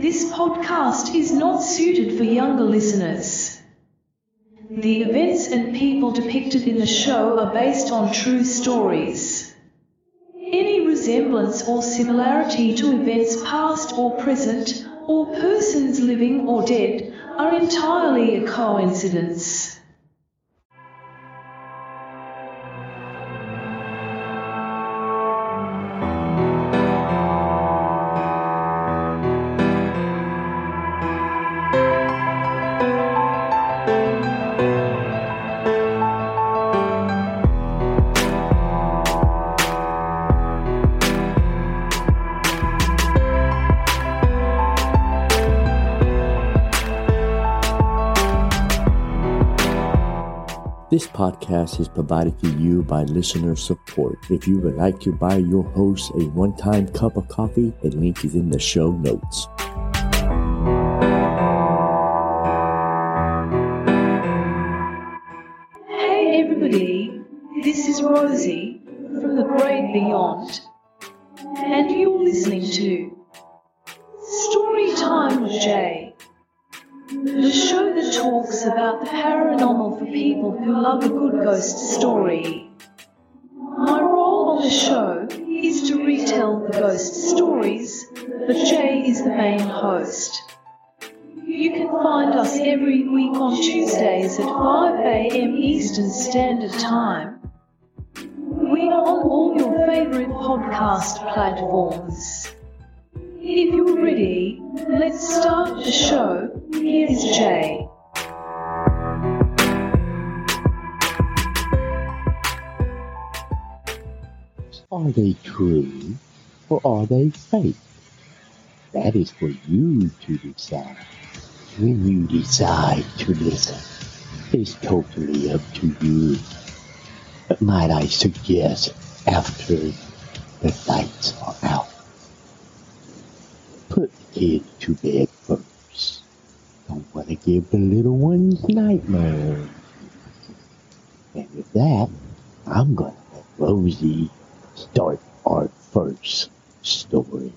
This podcast is not suited for younger listeners. The events and people depicted in the show are based on true stories. Any resemblance or similarity to events past or present, or persons living or dead, are entirely a coincidence. This podcast is provided to you by listener support. If you would like to buy your host a one-time cup of coffee, a link is in the show notes. Hey everybody, this is Rosie from The Great Beyond, and you're listening to Storytime with Jay. The show that talks about the paranormal for people who love a good ghost story. My role on the show is to retell the ghost stories, but Jay is the main host. You can find us every week on Tuesdays at 5 a.m. Eastern Standard Time. We are on all your favorite podcast platforms. If you're ready, let's start the show. Here is Jay. Are they true or are they fake? That is for you to decide. When you decide to listen, it's totally up to you. But might I suggest after the lights are out? Put the kid to bed first. Don't want to give the little ones nightmares. And with that, I'm going to let Rosie start our first story.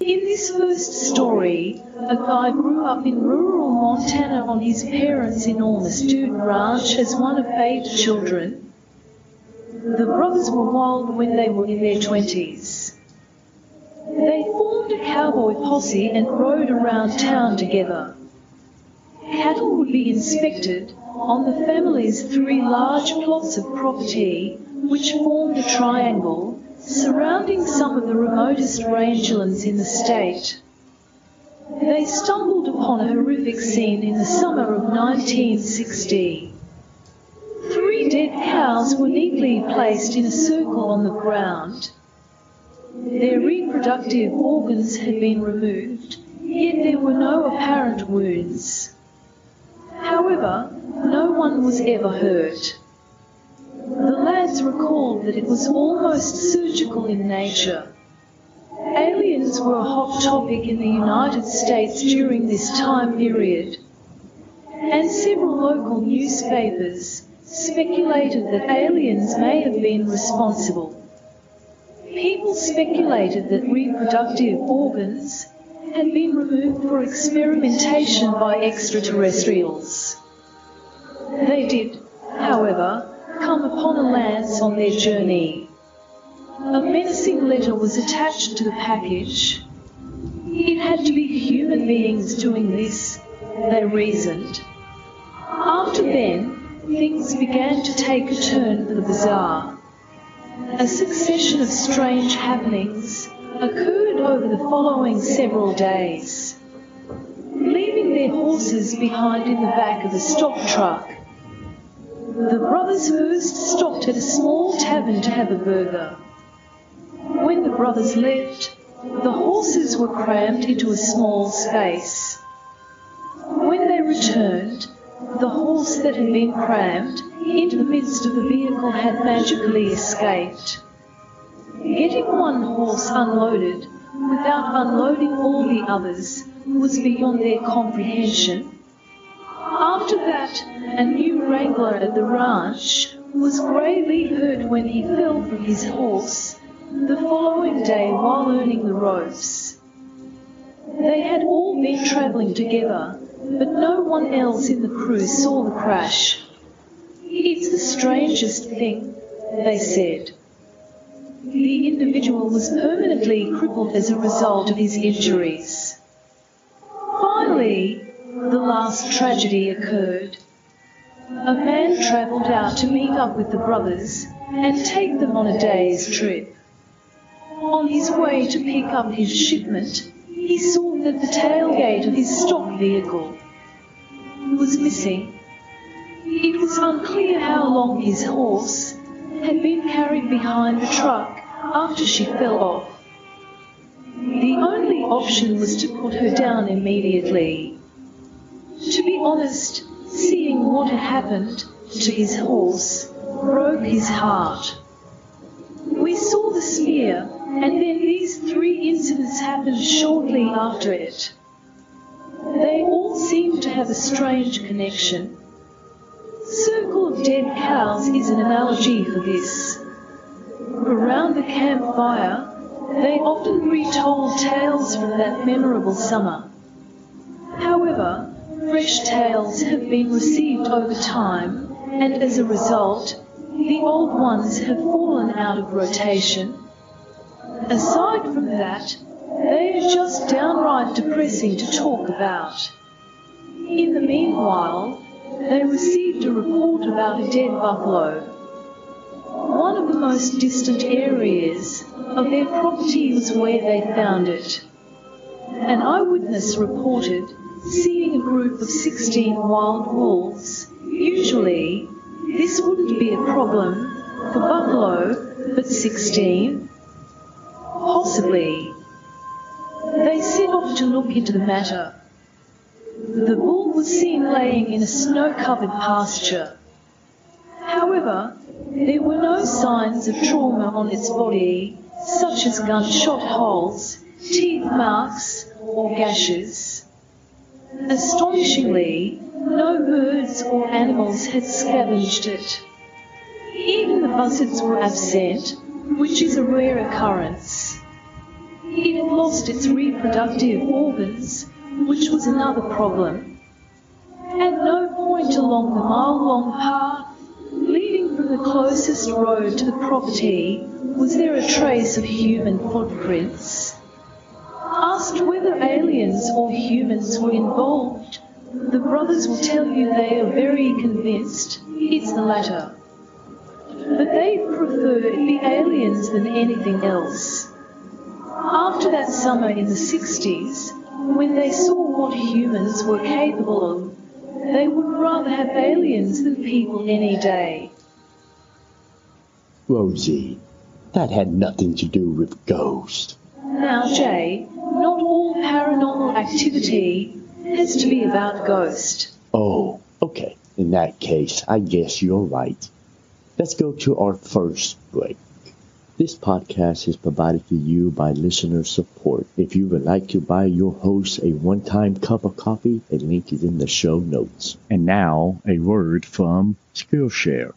In this first story, a guy grew up in rural Montana on his parents' enormous dude ranch as one of 8 children. The brothers were wild when they were in their 20s. They formed a cowboy posse and rode around town together. Cattle would be inspected on the family's 3 large plots of property, which formed a triangle, surrounding some of the remotest rangelands in the state. They stumbled upon a horrific scene in the summer of 1960. 3 dead cows were neatly placed in a circle on the ground. Their reproductive organs had been removed, yet there were no apparent wounds. However, no one was ever hurt. The lads recalled that it was almost surgical in nature. Aliens were a hot topic in the United States during this time period, and several local newspapers speculated that aliens may have been responsible. People speculated that reproductive organs had been removed for experimentation by extraterrestrials. They did, however, come upon a lance on their journey. A menacing letter was attached to the package. It had to be human beings doing this, they reasoned. After then, things began to take a turn for the bizarre. A succession of strange happenings occurred over the following several days. Leaving their horses behind in the back of a stock truck, the brothers first stopped at a small tavern to have a burger. When the brothers left, the horses were crammed into a small space. When they returned, the horse that had been crammed into the midst of the vehicle had magically escaped. Getting one horse unloaded without unloading all the others was beyond their comprehension. After that, a new wrangler at the ranch was gravely hurt when he fell from his horse the following day while earning the ropes. They had all been traveling together, but no one else in the crew saw the crash. "It's the strangest thing," they said. The individual was permanently crippled as a result of his injuries. Finally, the last tragedy occurred. A man travelled out to meet up with the brothers and take them on a day's trip. On his way to pick up his shipment, he saw that the tailgate of his stock vehicle was missing. It was unclear how long his horse had been carried behind the truck after she fell off. The only option was to put her down immediately. To be honest, seeing what had happened to his horse broke his heart. We saw the smear, and then these three incidents happened shortly after it. They all seem to have a strange connection. Circle of dead cows is an analogy for this. Around the campfire, they often retold tales from that memorable summer. However, fresh tales have been received over time, and as a result, the old ones have fallen out of rotation. Aside from that, they are just downright depressing to talk about. In the meanwhile, they received a report about a dead buffalo. One of the most distant areas of their property was where they found it. An eyewitness reported seeing a group of 16 wild wolves. Usually, this wouldn't be a problem for buffalo, but 16? Possibly. They set off to look into the matter. The bull was seen laying in a snow-covered pasture. However, there were no signs of trauma on its body, such as gunshot holes, teeth marks, or gashes. Astonishingly, no birds or animals had scavenged it. Even the buzzards were absent, which is a rare occurrence. It had lost its reproductive organs, which was another problem. At no point along the mile-long path leading from the closest road to the property was there a trace of human footprints. Asked whether aliens or humans were involved, the brothers will tell you they are very convinced it's the latter. But they preferred the aliens than anything else. After that summer in the 60s, when they saw what humans were capable of, they would rather have aliens than people any day. Rosie, that had nothing to do with ghosts. Now, Jay, not all paranormal activity has to be about ghosts. Oh, okay. In that case, I guess you're right. Let's go to our first break. This podcast is provided to you by listener support. If you would like to buy your host a one-time cup of coffee, a link is in the show notes. And now, a word from Skillshare.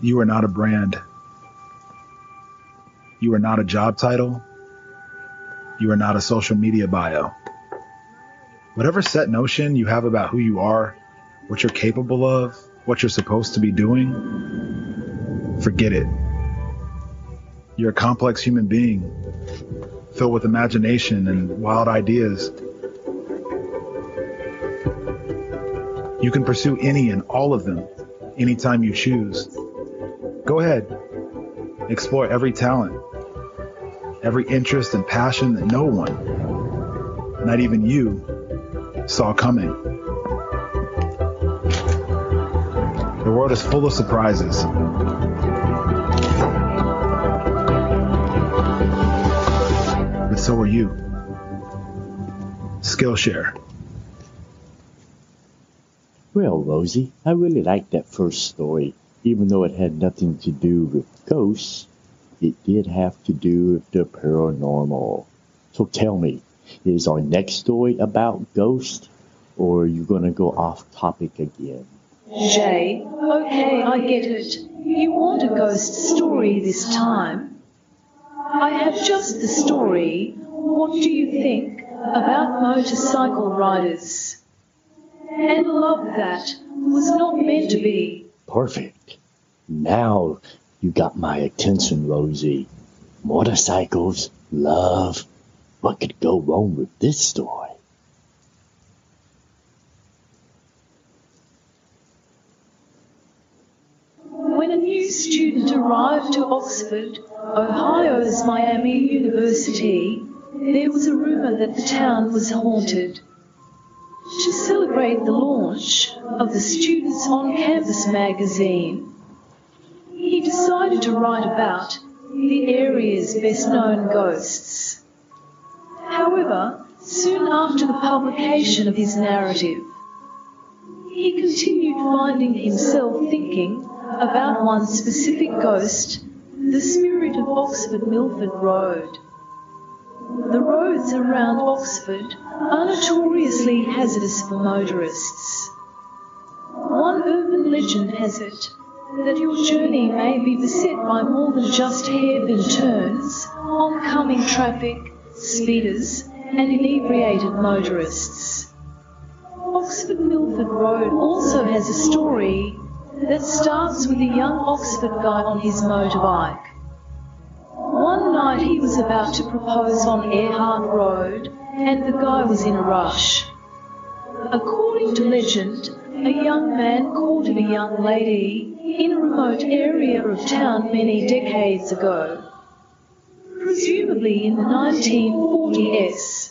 You are not a brand. You are not a job title. You are not a social media bio. Whatever set notion you have about who you are, what you're capable of, what you're supposed to be doing, forget it. You're a complex human being, filled with imagination and wild ideas. You can pursue any and all of them, anytime you choose. Go ahead, explore every talent, every interest and passion that no one, not even you, saw coming. The world is full of surprises. But so are you. Skillshare. Well, Rosie, I really liked that first story. Even though it had nothing to do with ghosts, it did have to do with the paranormal. So tell me, is our next story about ghosts, or are you going to go off topic again? Jay, okay, I get it. You want a ghost story this time. I have just the story. What do you think about motorcycle riders? And love that was not meant to be. Perfect. Now you got my attention, Rosie. Motorcycles, love. What could go wrong with this story? When a new student arrived to Oxford, Ohio's Miami University, there was a rumor that the town was haunted. To celebrate the launch of the Students on Campus magazine, he decided to write about the area's best-known ghosts. However, soon after the publication of his narrative, he continued finding himself thinking about one specific ghost, the spirit of Oxford Milford Road. The roads around Oxford are notoriously hazardous for motorists. One urban legend has it that your journey may be beset by more than just hairpin turns, oncoming traffic, speeders, and inebriated motorists. Oxford Milford Road also has a story that starts with a young Oxford guy on his motorbike. One night he was about to propose on Earhart Road, and the guy was in a rush. According to legend, a young man courted a young lady in a remote area of town many decades ago, presumably in the 1940s.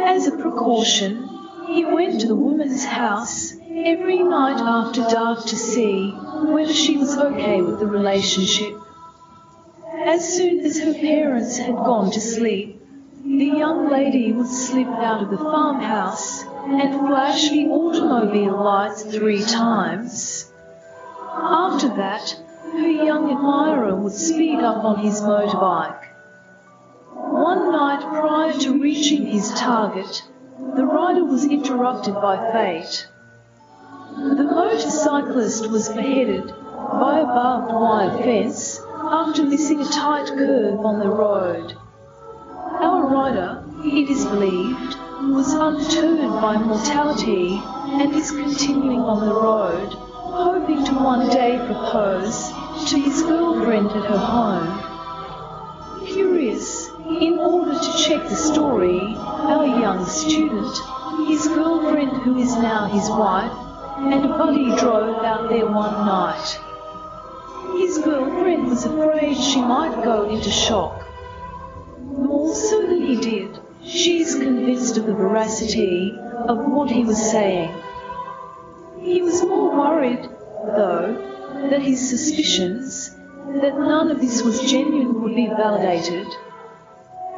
As a precaution, he went to the woman's house every night after dark to see whether she was okay with the relationship. As soon as her parents had gone to sleep, the young lady would slip out of the farmhouse and flash the automobile lights 3 times. After that, her young admirer would speed up on his motorbike. One night prior to reaching his target, the rider was interrupted by fate. The motorcyclist was beheaded by a barbed wire fence after missing a tight curve on the road. Our rider, it is believed, was undeterred by mortality and is continuing on the road, hoping to one day propose to his girlfriend at her home. Curious, in order to check the story, our young student, his girlfriend who is now his wife, and a buddy drove out there one night. His girlfriend was afraid she might go into shock. More so than he did, she is convinced of the veracity of what he was saying. He was more worried, though, that his suspicions that none of this was genuine would be validated.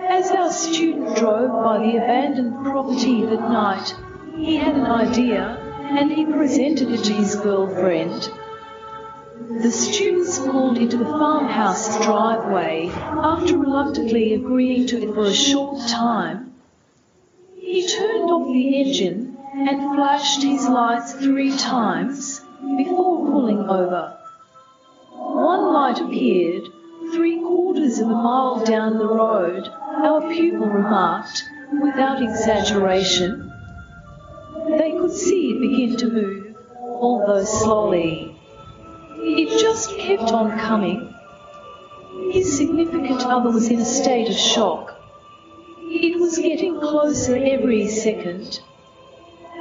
As our student drove by the abandoned property that night, he had an idea and he presented it to his girlfriend. The students pulled into the farmhouse's driveway after reluctantly agreeing to it for a short time. He turned off the engine and flashed his lights 3 times before pulling over. One light appeared 3/4 of a mile down the road, our pupil remarked, without exaggeration. They could see it begin to move, although slowly. It just kept on coming. His significant other was in a state of shock. It was getting closer every second.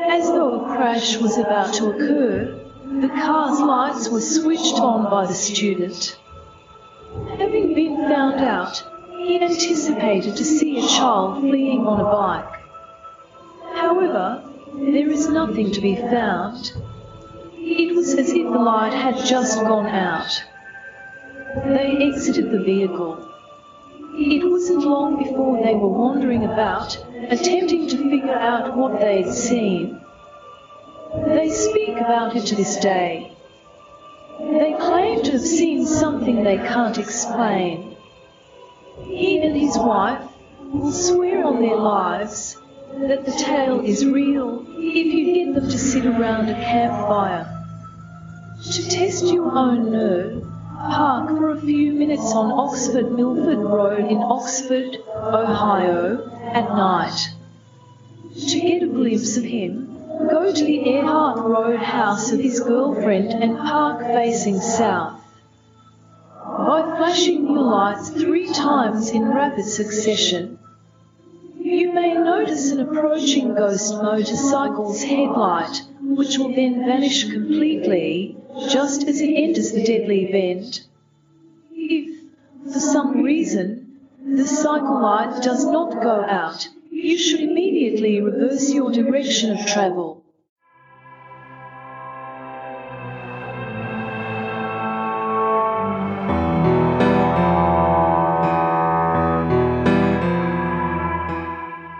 As though a crash was about to occur, the car's lights were switched on by the student. Having been found out, he anticipated to see a child fleeing on a bike. However, there is nothing to be found. It was as if the light had just gone out. They exited the vehicle. It wasn't long before they were wandering about, attempting to figure out what they'd seen. They speak about it to this day. They claim to have seen something they can't explain. He and his wife will swear on their lives that the tale is real if you get them to sit around a campfire. To test your own nerve, park for a few minutes on Oxford Milford Road in Oxford, Ohio, at night. To get a glimpse of him, go to the Earhart Road house of his girlfriend and park facing south. By flashing your lights 3 times in rapid succession, you may notice an approaching ghost motorcycle's headlight, which will then vanish completely just as it enters the deadly bend. If, for some reason, the cycle light does not go out, you should immediately reverse your direction of travel.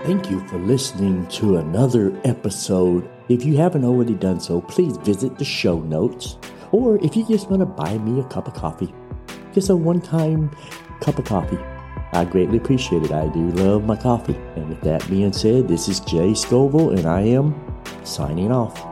Thank you for listening to another episode. If you haven't already done so, please visit the show notes. Or if you just want to buy me a cup of coffee, just a one-time cup of coffee, I greatly appreciate it. I do love my coffee. And with that being said, this is Jay Scoville, and I am signing off.